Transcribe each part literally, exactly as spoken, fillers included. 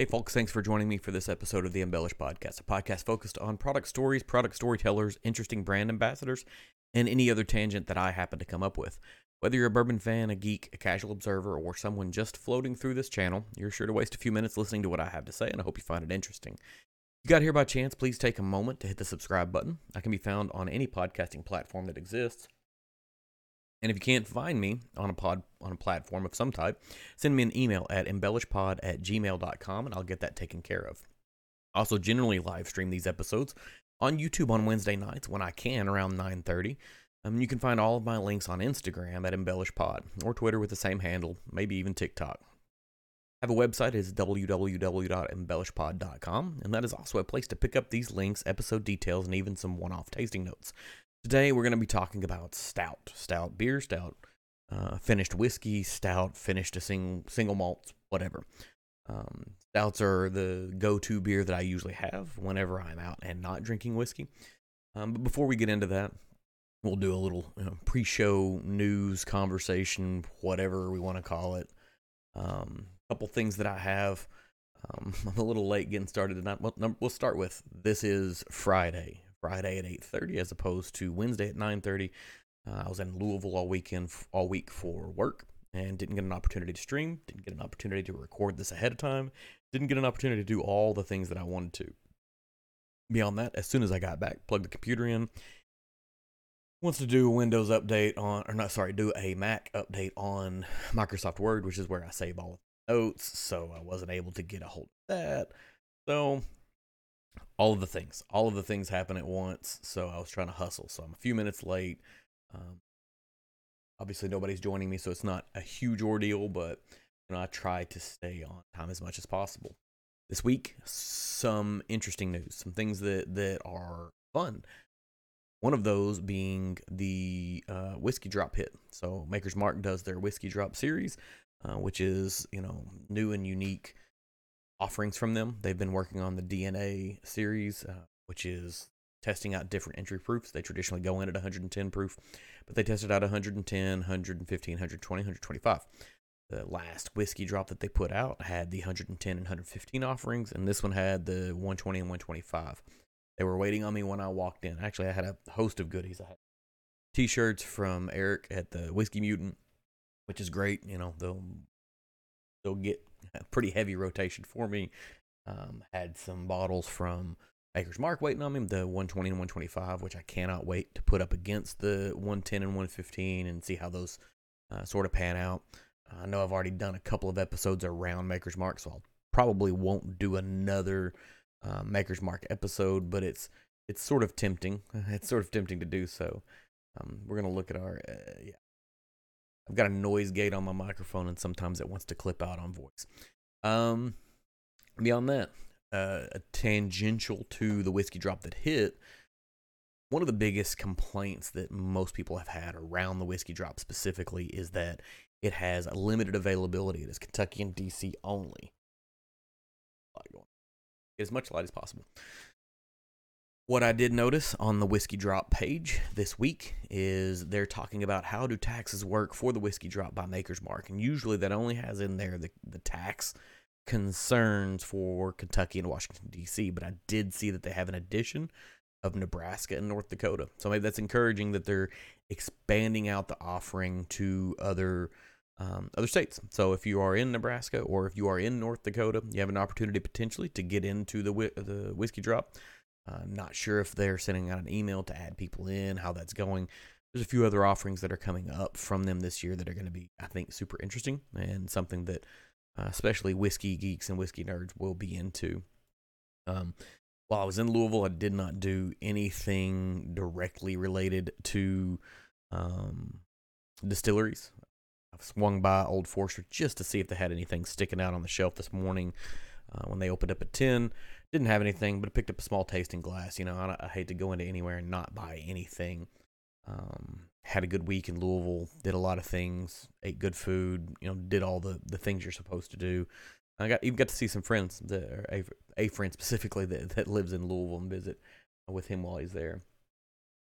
Hey folks, thanks for joining me for this episode of the Embellish Podcast, a podcast focused on product stories, product storytellers, interesting brand ambassadors, and any other tangent that I happen to come up with. Whether you're a bourbon fan, a geek, a casual observer, or someone just floating through this channel, you're sure to waste a few minutes listening to what I have to say, and I hope you find it interesting. If you got here by chance, please take a moment to hit the subscribe button. I can be found on any podcasting platform that exists. And if you can't find me on a pod on a platform of some type, send me an email at embellishpod at gmail dot com and I'll get that taken care of. I also generally live stream these episodes on YouTube on Wednesday nights when I can around nine thirty. Um, you can find all of my links on Instagram at embellishpod or Twitter with the same handle, maybe even TikTok. I have a website, it's w w w dot embellishpod dot com, and that is also a place to pick up these links, episode details, and even some one-off tasting notes. Today, we're going to be talking about stout, stout beer, stout, uh, finished whiskey, stout, finished to sing, single malts, whatever. Um, stouts are the go-to beer that I usually have whenever I'm out and not drinking whiskey. Um, but before we get into that, we'll do a little you know, pre-show news, conversation, whatever we want to call it. Um, a couple things that I have. Um, I'm a little late getting started tonight. We'll, we'll start with this is Friday. Friday at eight thirty as opposed to Wednesday at nine thirty. Uh, I was in Louisville all weekend, all week for work and didn't get an opportunity to stream, didn't get an opportunity to record this ahead of time, didn't get an opportunity to do all the things that I wanted to. Beyond that, as soon as I got back, plugged the computer in, wants to do a Windows update on, or not, sorry, do a Mac update on Microsoft Word, which is where I save all of the notes, so I wasn't able to get a hold of that. So... All of the things, all of the things happen at once. So I was trying to hustle. So I'm a few minutes late. Um, obviously nobody's joining me, so it's not a huge ordeal, but you know, I try to stay on time as much as possible. This week, some interesting news, some things that, that are fun. One of those being the uh, Whiskey Drop hit. So Maker's Mark does their Whiskey Drop series, uh, which is, you know, new and unique offerings from them. They've been working on the D N A series, uh, which is testing out different entry proofs. They traditionally go in at one hundred ten proof, but they tested out one hundred ten, one hundred fifteen, one hundred twenty, one hundred twenty-five. The last whiskey drop that they put out had the one hundred ten and one hundred fifteen offerings, and this one had the one hundred twenty and one hundred twenty-five. They were waiting on me when I walked in. Actually, I had a host of goodies. I had t-shirts from Eric at the Whiskey Mutant, which is great. You know, they'll they'll get a pretty heavy rotation for me. Um, had some bottles from Maker's Mark waiting on me, the one hundred twenty and one hundred twenty-five, which I cannot wait to put up against the one hundred ten and one hundred fifteen and see how those uh, sort of pan out. I know I've already done a couple of episodes around Maker's Mark, so I'll probably won't do another uh, Maker's Mark episode, but it's it's sort of tempting. It's sort of tempting to do so. Um, we're going to look at our... Uh, yeah. I've got a noise gate on my microphone, and sometimes it wants to clip out on voice. Um, beyond that, uh, a tangential to the whiskey drop that hit, one of the biggest complaints that most people have had around the whiskey drop specifically is that it has a limited availability. It is Kentucky and D C only. Get as much light as possible. What I did notice on the Whiskey Drop page this week is they're talking about how do taxes work for the Whiskey Drop by Maker's Mark. And usually that only has in there the, the tax concerns for Kentucky and Washington, D C. But I did see that they have an addition of Nebraska and North Dakota. So maybe that's encouraging that they're expanding out the offering to other um, other states. So if you are in Nebraska or if you are in North Dakota, you have an opportunity potentially to get into the the Whiskey Drop. I'm not sure if they're sending out an email to add people in, how that's going. There's a few other offerings that are coming up from them this year that are going to be, I think, super interesting and something that uh, especially whiskey geeks and whiskey nerds will be into. Um, while I was in Louisville, I did not do anything directly related to um, distilleries. I've swung by Old Forester just to see if they had anything sticking out on the shelf this morning. Uh, when they opened up at ten, didn't have anything, but I picked up a small tasting glass. You know, I, I hate to go into anywhere and not buy anything. Um, had a good week in Louisville, did a lot of things, ate good food, you know, did all the, the things you're supposed to do. I got even got to see some friends, that, or a, a friend specifically that, that lives in Louisville and visit with him while he's there.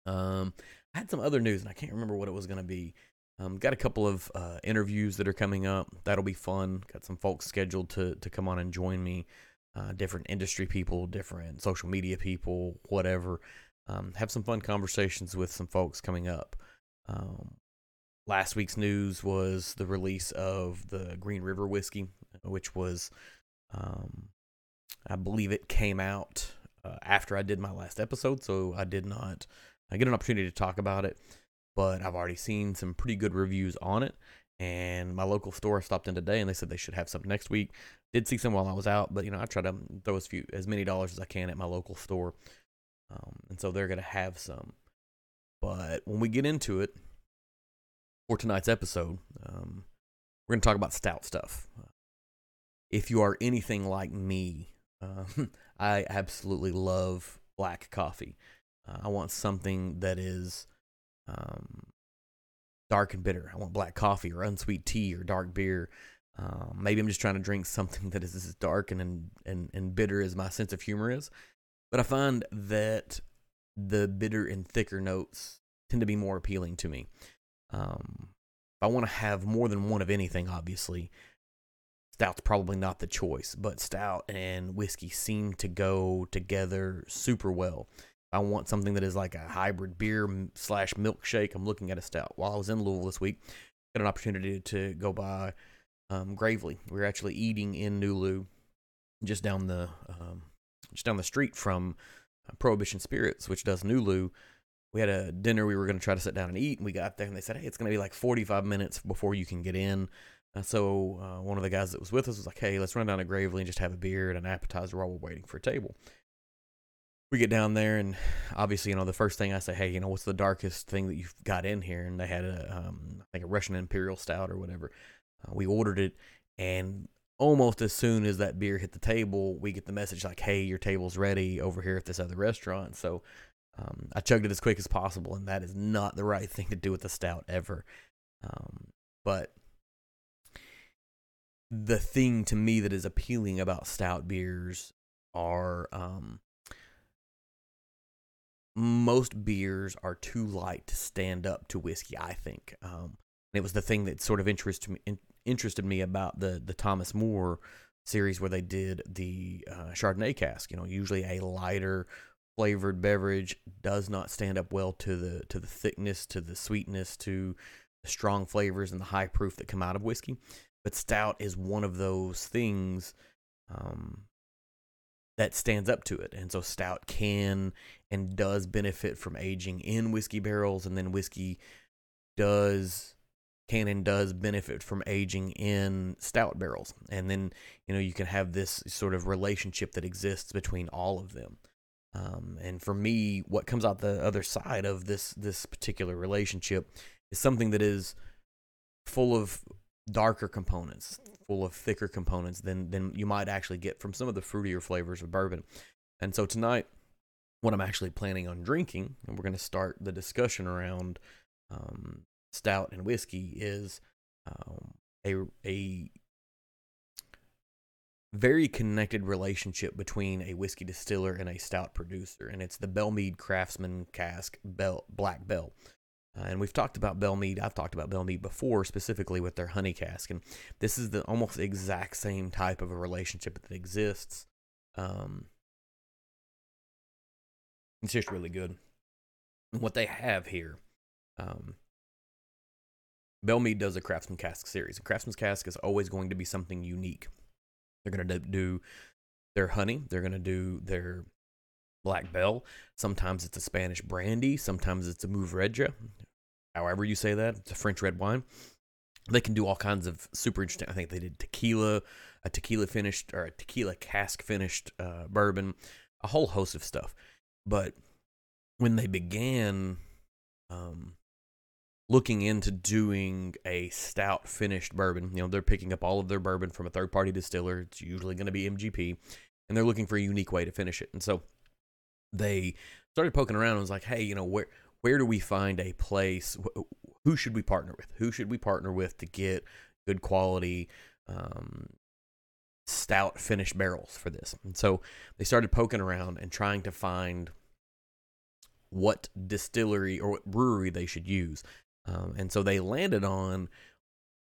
Um, I had some other news, and I can't remember what it was going to be. Um, got a couple of uh, interviews that are coming up. That'll be fun. Got some folks scheduled to to come on and join me. Uh, different industry people, different social media people, whatever. Um, have some fun conversations with some folks coming up. Um, last week's news was the release of the Green River Whiskey, which was, um, I believe it came out uh, after I did my last episode, so I did not I get an opportunity to talk about it. But I've already seen some pretty good reviews on it. And my local store stopped in today, and they said they should have some next week. Did see some while I was out, but, you know, I try to throw as few as many dollars as I can at my local store. Um, and so they're going to have some. But when we get into it, for tonight's episode, um, we're going to talk about stout stuff. If you are anything like me, uh, I absolutely love black coffee. Uh, I want something that is... Um, dark and bitter. I want black coffee or unsweet tea or dark beer. Um, maybe I'm just trying to drink something that is as dark and, and, and bitter as my sense of humor is. But I find that the bitter and thicker notes tend to be more appealing to me. Um, I want to have more than one of anything, obviously. Stout's probably not the choice, but stout and whiskey seem to go together super well. I want something that is like a hybrid beer slash milkshake. I'm looking at a stout. While I was in Louisville this week, got an opportunity to go by um, Gravely. We were actually eating in Nulu, just down the um, just down the street from Prohibition Spirits, which does Nulu. We had a dinner. We were going to try to sit down and eat, and we got there, and they said, "Hey, it's going to be like forty-five minutes before you can get in." And so uh, one of the guys that was with us was like, "Hey, let's run down to Gravely and just have a beer and an appetizer while we're waiting for a table." We get down there, and obviously, you know, the first thing I say, hey, you know, what's the darkest thing that you've got in here? And they had a, um, I think a Russian Imperial Stout or whatever. Uh, we ordered it, and almost as soon as that beer hit the table, we get the message like, hey, your table's ready over here at this other restaurant. So um, I chugged it as quick as possible, and that is not the right thing to do with a stout ever. Um, but the thing to me that is appealing about stout beers are... Um, Most beers are too light to stand up to whiskey, I think. Um, and it was the thing that sort of interest me, in, interested me about the the Thomas More series where they did the uh, Chardonnay cask. You know, usually a lighter flavored beverage does not stand up well to the to the thickness, to the sweetness, to the strong flavors and the high proof that come out of whiskey. But stout is one of those things um, that stands up to it. And so stout can and does benefit from aging in whiskey barrels, and then whiskey does can and does benefit from aging in stout barrels. And then, you know, you can have this sort of relationship that exists between all of them. Um, and for me, what comes out the other side of this this particular relationship is something that is full of darker components, full of thicker components than than you might actually get from some of the fruitier flavors of bourbon. And so tonight, what I'm actually planning on drinking, and we're going to start the discussion around um, stout and whiskey, is um, a a very connected relationship between a whiskey distiller and a stout producer, and it's the Belle Meade Craftsman Cask Bell, Black Bell. Uh, and we've talked about Belle Meade. I've talked about Belle Meade before, specifically with their honey cask. And this is the almost exact same type of a relationship that exists. Um, it's just really good. And what they have here, um, Belle Meade does a Craftsman Cask series. A Craftsman's Cask is always going to be something unique. They're going to do their honey. They're going to do their Black Bell. Sometimes it's a Spanish brandy. Sometimes it's a Mourvedre. However you say that, it's a French red wine. They can do all kinds of super interesting. I think they did tequila, a tequila finished or a tequila cask finished uh, bourbon, a whole host of stuff. But when they began um, looking into doing a stout finished bourbon, you know, they're picking up all of their bourbon from a third party distiller. It's usually going to be M G P, and they're looking for a unique way to finish it. And so they started poking around and was like, hey, you know, where where do we find a place? Who should we partner with? Who should we partner with to get good quality um, stout finished barrels for this? And so they started poking around and trying to find what distillery or what brewery they should use. Um, and so they landed on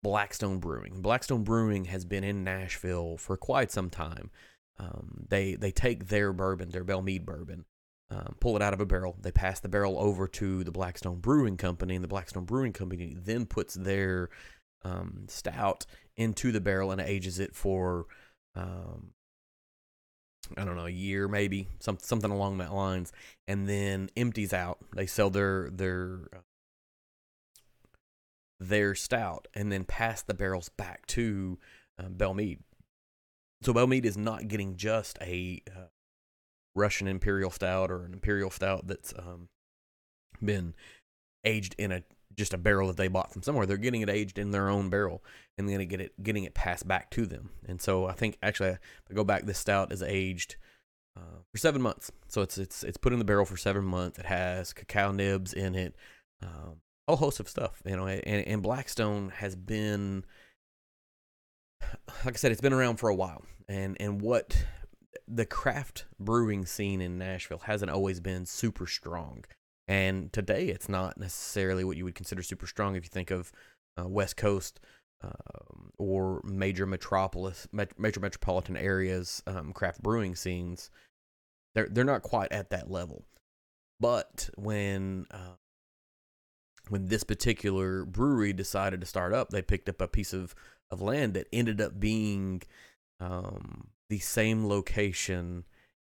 Blackstone Brewing. Blackstone Brewing has been in Nashville for quite some time. Um, they they take their bourbon, their Belle Meade bourbon, um, pull it out of a barrel. They pass the barrel over to the Blackstone Brewing Company, and the Blackstone Brewing Company then puts their um, stout into the barrel and ages it for, um, I don't know, a year maybe, some, something along that lines, and then empties out. They sell their their uh, their stout and then pass the barrels back to uh, Belle Meade. So Belle Meade is not getting just a uh, Russian Imperial Stout or an Imperial Stout that's um, been aged in a just a barrel that they bought from somewhere. They're getting it aged in their own barrel and then get it getting it passed back to them. And so I think actually, if I go back, this stout is aged uh, for seven months. So it's it's it's put in the barrel for seven months. It has cacao nibs in it, um, a whole host of stuff, you know. And, and Blackstone has been, like I said, it's been around for a while, and and what the craft brewing scene in Nashville hasn't always been super strong, and today it's not necessarily what you would consider super strong if you think of uh, West Coast um, or major metropolis, met, major metropolitan areas um, craft brewing scenes. They're they're not quite at that level, but when uh, when this particular brewery decided to start up, they picked up a piece of of land that ended up being um, the same location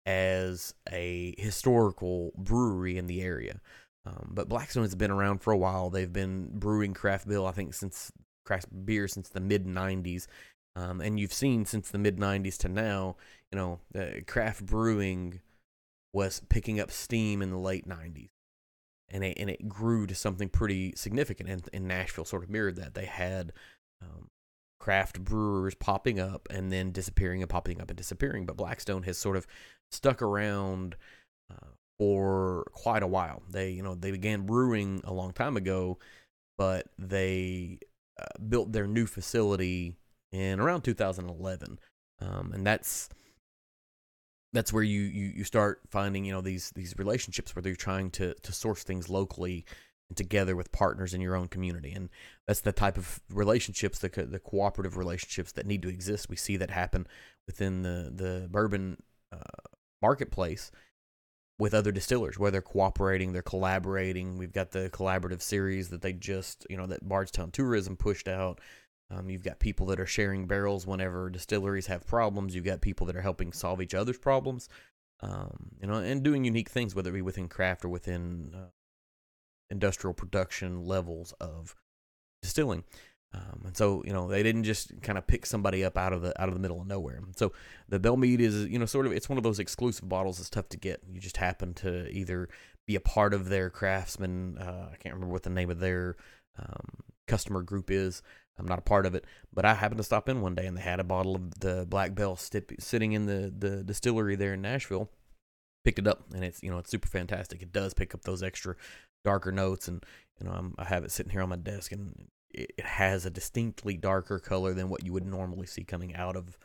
as a historical brewery in the area. Um, but Blackstone has been around for a while. They've been brewing craft beer, I think, since craft beer since the mid nineties. Um, and you've seen since the mid nineties to now, you know, uh, craft brewing was picking up steam in the late nineties. And it, and it grew to something pretty significant. And, and Nashville sort of mirrored that. They had um, craft brewers popping up and then disappearing and popping up and disappearing, but Blackstone has sort of stuck around uh, for quite a while. They, you know, they began brewing a long time ago, but they uh, built their new facility in around two thousand eleven, um, and that's that's where you, you you start finding, you know, these these relationships where they're trying to to source things locally, together with partners in your own community. And that's the type of relationships, the co- the cooperative relationships that need to exist. We see that happen within the, the bourbon uh, marketplace with other distillers, where they're cooperating, they're collaborating. We've got the collaborative series that they just, you know, that Bardstown Tourism pushed out. Um, you've got people that are sharing barrels whenever distilleries have problems. You've got people that are helping solve each other's problems, um, you know, and doing unique things, whether it be within craft or within uh, industrial production levels of distilling. Um, and so, you know, they didn't just kind of pick somebody up out of the out of the middle of nowhere. So the Belle Meade is, you know, sort of, it's one of those exclusive bottles that's tough to get. You just happen to either be a part of their craftsman, uh, I can't remember what the name of their um, customer group is. I'm not a part of it, but I happened to stop in one day and they had a bottle of the Black Belle st- sitting in the, the distillery there in Nashville. Picked it up, and it's, you know, it's super fantastic. It does pick up those extra darker notes, and, you know, I'm, I have it sitting here on my desk, and it, it has a distinctly darker color than what you would normally see coming out of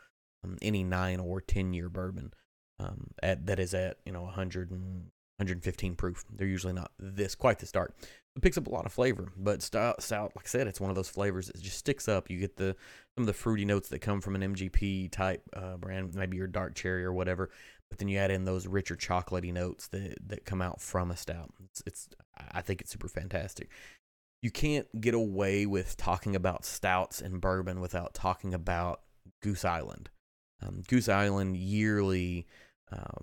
um, any nine or ten year bourbon um, at that is at, you know, one hundred and one fifteen proof. They're usually not this quite this dark. It picks up a lot of flavor, but stout, stout, like I said, it's one of those flavors that just sticks up. You get the some of the fruity notes that come from an M G P type uh, brand, maybe your dark cherry or whatever. But then you add in those richer chocolatey notes that, that come out from a stout. It's, it's I think it's super fantastic. You can't get away with talking about stouts and bourbon without talking about Goose Island. Um, Goose Island yearly uh,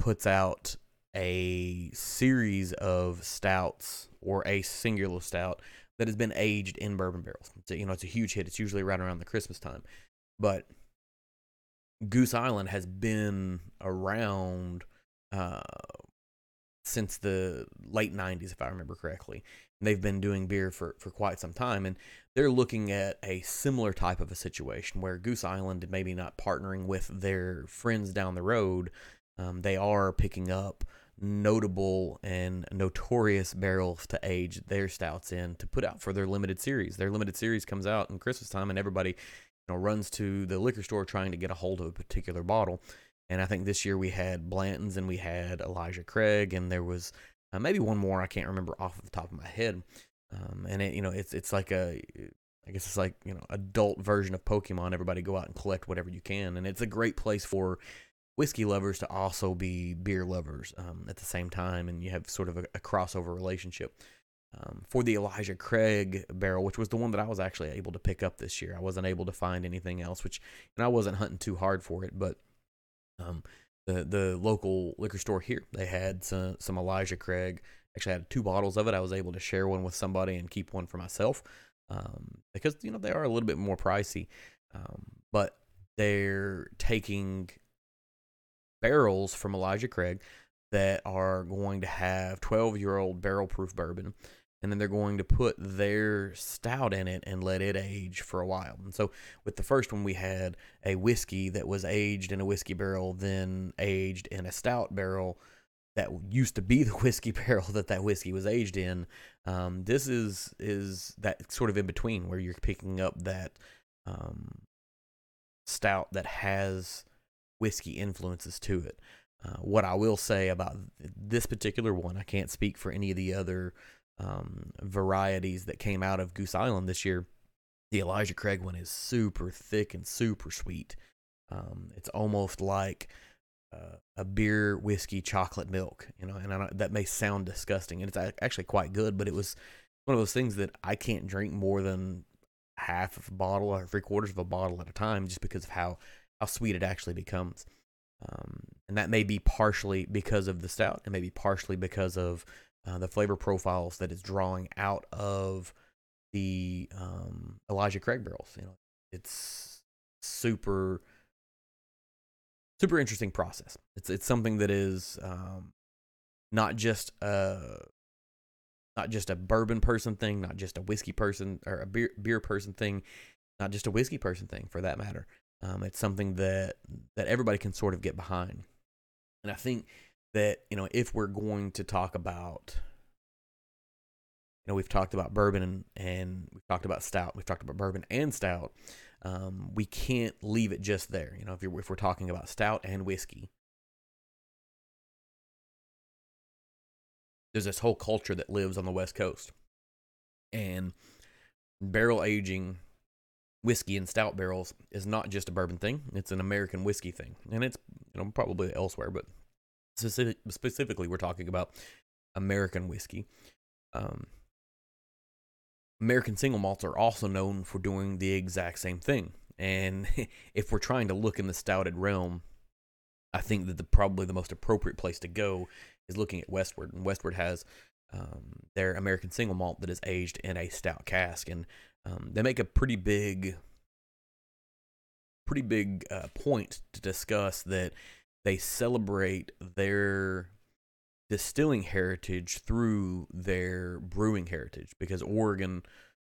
puts out a series of stouts or a singular stout that has been aged in bourbon barrels. It's a, you know, it's a huge hit. It's usually right around the Christmas time, but Goose Island has been around uh, since the late nineties, if I remember correctly. And they've been doing beer for, for quite some time, and they're looking at a similar type of a situation where Goose Island, maybe not partnering with their friends down the road, um, they are picking up notable and notorious barrels to age their stouts in to put out for their limited series. Their limited series comes out in Christmas time, and everybody, you know, runs to the liquor store trying to get a hold of a particular bottle. And I think this year we had Blanton's and we had Elijah Craig, and there was uh, maybe one more I can't remember off the top of my head. Um, and it, you know, it's, it's like a, I guess it's like, you know, adult version of Pokemon. Everybody go out and collect whatever you can. And it's a great place for whiskey lovers to also be beer lovers um, at the same time. And you have sort of a, a crossover relationship. Um, for the Elijah Craig barrel, which was the one that I was actually able to pick up this year. I wasn't able to find anything else, which, and I wasn't hunting too hard for it, but um, the the local liquor store here, they had some, some Elijah Craig. Actually, I had two bottles of it. I was able to share one with somebody and keep one for myself um, because, you know, they are a little bit more pricey, um, but they're taking barrels from Elijah Craig that are going to have twelve-year-old barrel-proof bourbon. And then they're going to put their stout in it and let it age for a while. And so with the first one, we had a whiskey that was aged in a whiskey barrel, then aged in a stout barrel that used to be the whiskey barrel that that whiskey was aged in. Um, this is is that sort of in between where you're picking up that um, stout that has whiskey influences to it. Uh, what I will say about this particular one, I can't speak for any of the other Um, varieties that came out of Goose Island this year. The Elijah Craig one is super thick and super sweet. Um, it's almost like uh, a beer whiskey chocolate milk, you know. And I don't, that may sound disgusting, and it's actually quite good. But it was one of those things that I can't drink more than half of a bottle or three quarters of a bottle at a time, just because of how how sweet it actually becomes. Um, and that may be partially because of the stout, and maybe partially because of Uh, the flavor profiles that it's drawing out of the um, Elijah Craig barrels. You know, it's super, super interesting process. It's it's something that is um, not just a not just a bourbon person thing, not just a whiskey person or a beer beer person thing, not just a whiskey person thing for that matter. Um, it's something that that everybody can sort of get behind, and I think that, you know, if we're going to talk about, you know, we've talked about bourbon and, and we've talked about stout, we've talked about bourbon and stout, um, we can't leave it just there. You know, if, you're, if we're talking about stout and whiskey, there's this whole culture that lives on the West Coast, and barrel aging whiskey and stout barrels is not just a bourbon thing. It's an American whiskey thing, and it's, you know, probably elsewhere, but Specific, specifically, we're talking about American whiskey. Um, American single malts are also known for doing the exact same thing. And if we're trying to look in the stouted realm, I think that the probably the most appropriate place to go is looking at Westward. And Westward has um, their American single malt that is aged in a stout cask. And um, they make a pretty big, pretty big uh, point to discuss that they celebrate their distilling heritage through their brewing heritage, because Oregon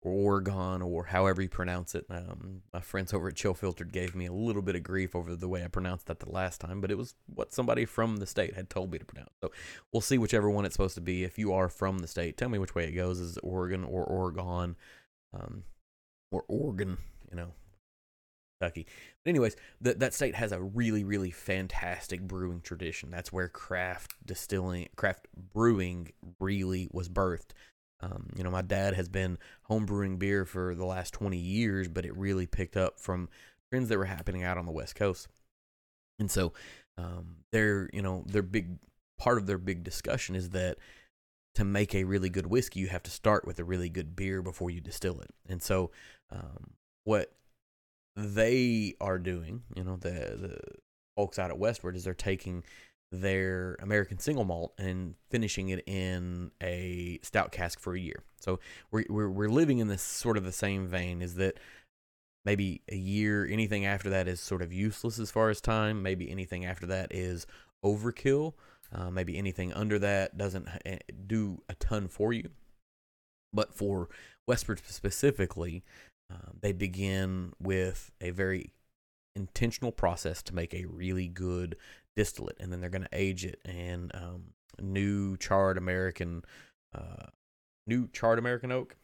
or Oregon or however you pronounce it, um, my friends over at Chill Filtered gave me a little bit of grief over the way I pronounced that the last time, but it was what somebody from the state had told me to pronounce. So we'll see whichever one it's supposed to be. If you are from the state, tell me which way it goes. Is it Oregon or Oregon um, or Oregon, you know? Kentucky. But anyways, that that state has a really, really fantastic brewing tradition. That's where craft distilling, craft brewing really was birthed. Um, you know, my dad has been home brewing beer for the last twenty years, but it really picked up from trends that were happening out on the West Coast. And so, um, their, you know, their big part of their big discussion is that to make a really good whiskey, you have to start with a really good beer before you distill it. And so, um, what they are doing, you know, the, the folks out at Westward, is they're taking their American single malt and finishing it in a stout cask for a year. So we're we're, we're living in this sort of the same vein, is that maybe a year, anything after that is sort of useless as far as time. Maybe anything after that is overkill. Uh, maybe anything under that doesn't do a ton for you. But for Westward specifically, Um, they begin with a very intentional process to make a really good distillate, and then they're going to age it in um, new charred American, uh, new charred American oak,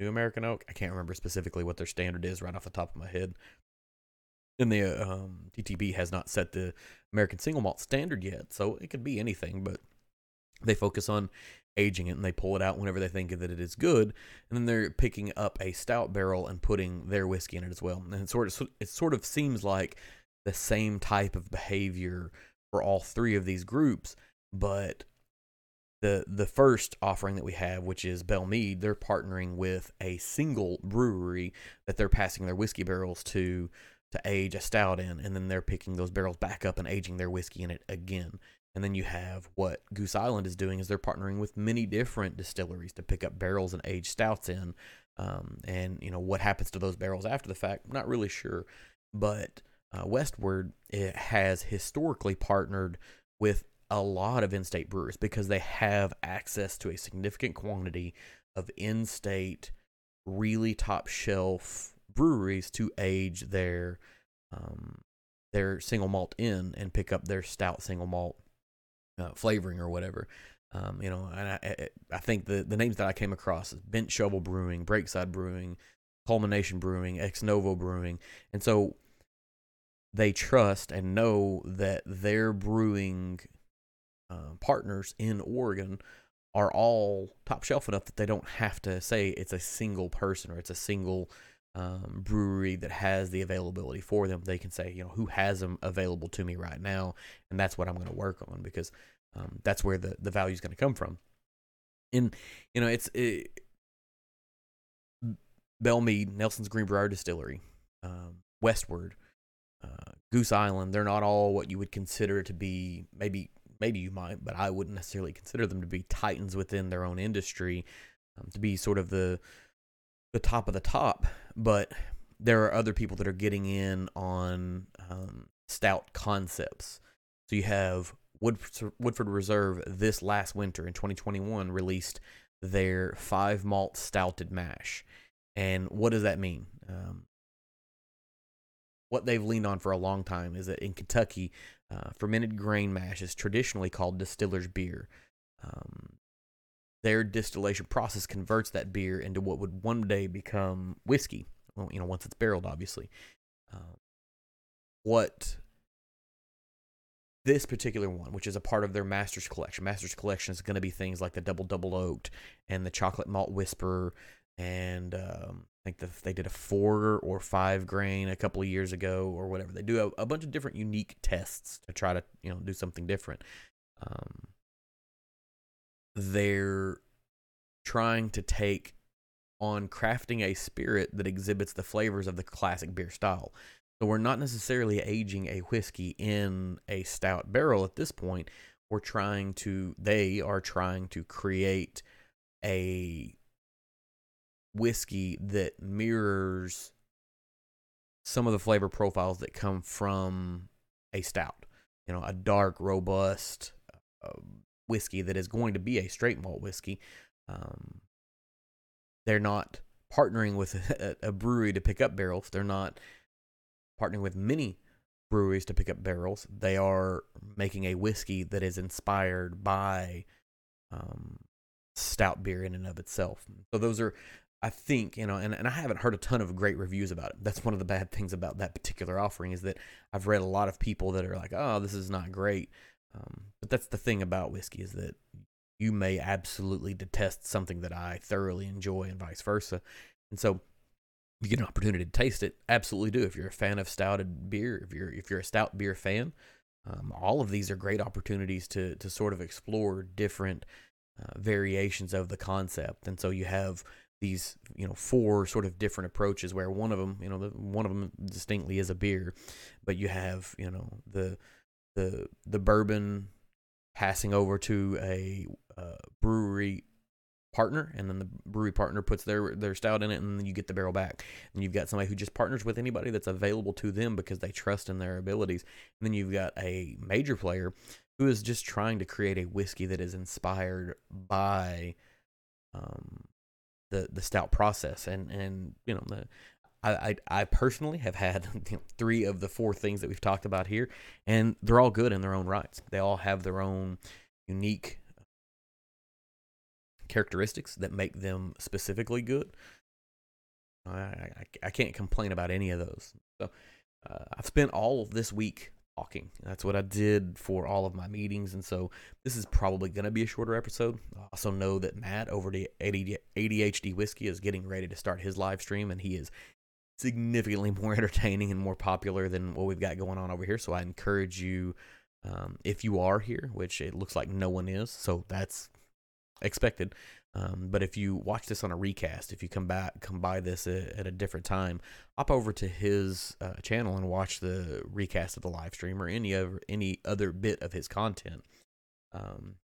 new American oak. I can't remember specifically what their standard is right off the top of my head. And the um, T T B has not set the American single malt standard yet, so it could be anything. But they focus on aging it, and they pull it out whenever they think that it is good, and then they're picking up a stout barrel and putting their whiskey in it as well. And it sort of, it sort of seems like the same type of behavior for all three of these groups, but the the first offering that we have, which is Belle Meade, they're partnering with a single brewery that they're passing their whiskey barrels to to age a stout in, and then they're picking those barrels back up and aging their whiskey in it again. And then you have what Goose Island is doing is they're partnering with many different distilleries to pick up barrels and age stouts in. Um, and, you know, what happens to those barrels after the fact, I'm not really sure. But uh, Westward, it has historically partnered with a lot of in-state brewers because they have access to a significant quantity of in-state, really top-shelf breweries to age their, um, their single malt in and pick up their stout single malt Uh, flavoring or whatever. Um, you know, and I, I think the, the names that I came across is Bent Shovel Brewing, Breakside Brewing, Culmination Brewing, Ex Novo Brewing. And so they trust and know that their brewing uh, partners in Oregon are all top shelf enough that they don't have to say it's a single person or it's a single um, brewery that has the availability for them. They can say, you know, who has them available to me right now, and that's what I'm going to work on, because um, that's where the, the value is going to come from. And, you know, it's it, Belle Meade, Nelson's Green Brewer Distillery, um, Westward, uh, Goose Island, they're not all what you would consider to be, maybe maybe you might, but I wouldn't necessarily consider them to be titans within their own industry, um, to be sort of the the top of the top, but there are other people that are getting in on um, stout concepts. So you have Woodford, Woodford Reserve this last winter in twenty twenty-one released their five malt stouted mash. And what does that mean? Um, what they've leaned on for a long time is that in Kentucky, uh, fermented grain mash is traditionally called distiller's beer. Um, Their distillation process converts that beer into what would one day become whiskey. Well, you know, once it's barreled, obviously. Um, what this particular one, which is a part of their Master's Collection. Master's Collection is going to be things like the Double Double Oaked and the Chocolate Malt Whisperer. And um, I think the, they did a four or five grain a couple of years ago or whatever. They do a, a bunch of different unique tests to try to, you know, do something different. Um They're trying to take on crafting a spirit that exhibits the flavors of the classic beer style. So we're not necessarily aging a whiskey in a stout barrel at this point. We're trying to, they are trying to create a whiskey that mirrors some of the flavor profiles that come from a stout. You know, a dark, robust, uh, whiskey that is going to be a straight malt whiskey. Um, they're not partnering with a, a brewery to pick up barrels. They're not partnering with many breweries to pick up barrels. They are making a whiskey that is inspired by um, stout beer in and of itself. So those are, I think, you know, and, and I haven't heard a ton of great reviews about it. That's one of the bad things about that particular offering is that I've read a lot of people that are like, oh, this is not great. Um, but that's the thing about whiskey is that you may absolutely detest something that I thoroughly enjoy and vice versa. And so you get an opportunity to taste it. Absolutely do. If you're a fan of stouted beer, if you're, if you're a stout beer fan, um, all of these are great opportunities to, to sort of explore different uh, variations of the concept. And so you have these, you know, four sort of different approaches where one of them, you know, the, one of them distinctly is a beer, but you have, you know, the, the the bourbon passing over to a uh, brewery partner, and then the brewery partner puts their, their stout in it, and then you get the barrel back. And you've got somebody who just partners with anybody that's available to them because they trust in their abilities. And then you've got a major player who is just trying to create a whiskey that is inspired by um, the the stout process. And, and you know, the I, I personally have had you know, three of the four things that we've talked about here, and they're all good in their own rights. They all have their own unique characteristics that make them specifically good. I, I, I can't complain about any of those. So uh, I've spent all of this week talking. That's what I did for all of my meetings, and so this is probably going to be a shorter episode. I also know that Matt over at A D H D Whiskey is getting ready to start his live stream, and he is significantly more entertaining and more popular than what we've got going on over here, so I encourage you, um, if you are here, which it looks like no one is, so that's expected. Um, but if you watch this on a recast, if you come back, come by this at, at a different time, hop over to his uh, channel and watch the recast of the live stream or any other any other bit of his content. Um,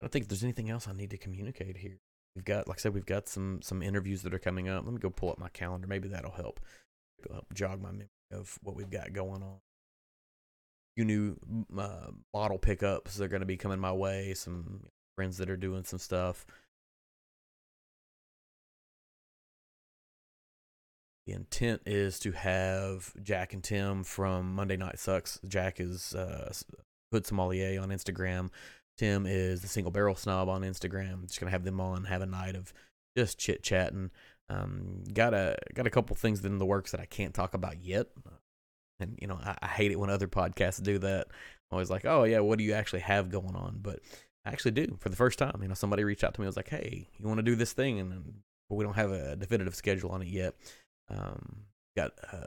I don't think there's anything else I need to communicate here. We've got, like I said, we've got some some interviews that are coming up. Let me go pull up my calendar. Maybe that'll help, it'll help jog my memory of what we've got going on. Few new uh, bottle pickups that are going to be coming my way. Some friends that are doing some stuff. The intent is to have Jack and Tim from Monday Night Sucks. Jack is uh, Hood Sommelier on Instagram. Tim is the Single Barrel Snob on Instagram. I'm just gonna have them on, have a night of just chit chatting. Um, got a got a couple things in the works that I can't talk about yet. And you know, I, I hate it when other podcasts do that. I'm always like, oh yeah, what do you actually have going on? But I actually do, for the first time. You know, somebody reached out to me. I was like, hey, you want to do this thing? And but we don't have a definitive schedule on it yet. Um, got uh,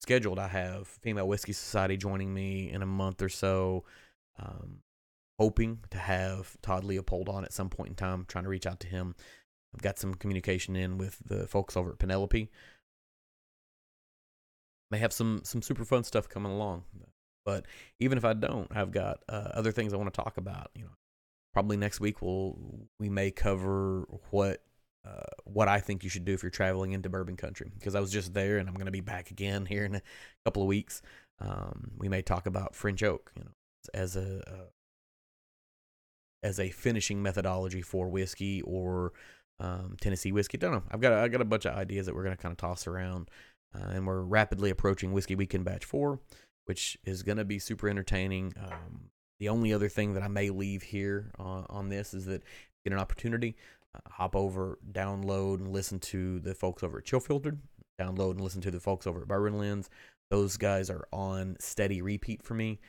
scheduled. I have Female Whiskey Society joining me in a month or so. Um, hoping to have Todd Leopold on at some point in time. I'm trying to reach out to him. I've got some communication in with the folks over at Penelope. May have some some super fun stuff coming along. But even if I don't, I've got uh, other things I want to talk about. You know, probably next week we'll we may cover what uh, what I think you should do if you're traveling into bourbon country, because I was just there and I'm going to be back again here in a couple of weeks. Um, we may talk about French oak, you know, as a uh, as a finishing methodology for whiskey or um, Tennessee whiskey. I don't know. I've got I got a bunch of ideas that we're going to kind of toss around, uh, and we're rapidly approaching Whiskey Weekend Batch Four, which is going to be super entertaining. Um, the only other thing that I may leave here on, on this is that if you get an opportunity, uh, hop over, download, and listen to the folks over at Chill Filtered. Download and listen to the folks over at Bourbon Lens. Those guys are on steady repeat for me.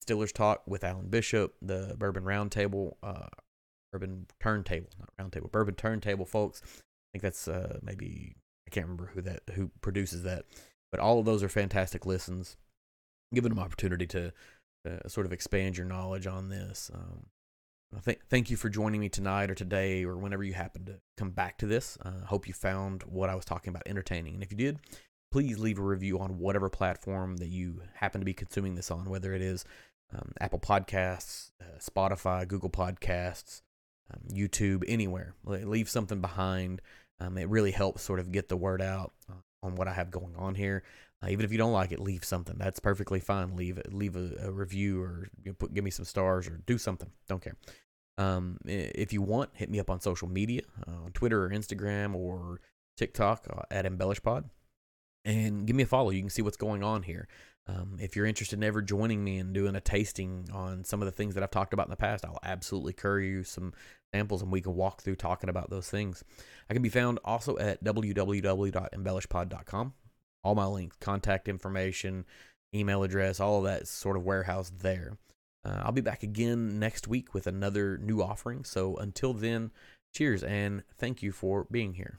Distillers Talk with Alan Bishop, the Bourbon Roundtable, uh, Bourbon Turntable, not Roundtable, Bourbon Turntable folks. I think that's uh, maybe, I can't remember who that who produces that. But all of those are fantastic listens. Giving them opportunity to uh, sort of expand your knowledge on this. Um, I think thank you for joining me tonight or today or whenever you happen to come back to this. I uh, hope you found what I was talking about entertaining. And if you did, please leave a review on whatever platform that you happen to be consuming this on, whether it is um, Apple Podcasts, uh, Spotify, Google Podcasts, um, YouTube, anywhere. Leave something behind. Um, it really helps sort of get the word out uh, on what I have going on here. Uh, even if you don't like it, leave something. That's perfectly fine. Leave leave a, a review or you know, put, give me some stars or do something. Don't care. Um, if you want, hit me up on social media, uh, on Twitter or Instagram or TikTok uh, at Embellish Pod, and give me a follow. You can see what's going on here. Um, if you're interested in ever joining me and doing a tasting on some of the things that I've talked about in the past, I'll absolutely courier you some samples and we can walk through talking about those things. I can be found also at w w w dot embellish pod dot com. All my links, contact information, email address, all of that sort of warehouse there. Uh, I'll be back again next week with another new offering. So until then, cheers and thank you for being here.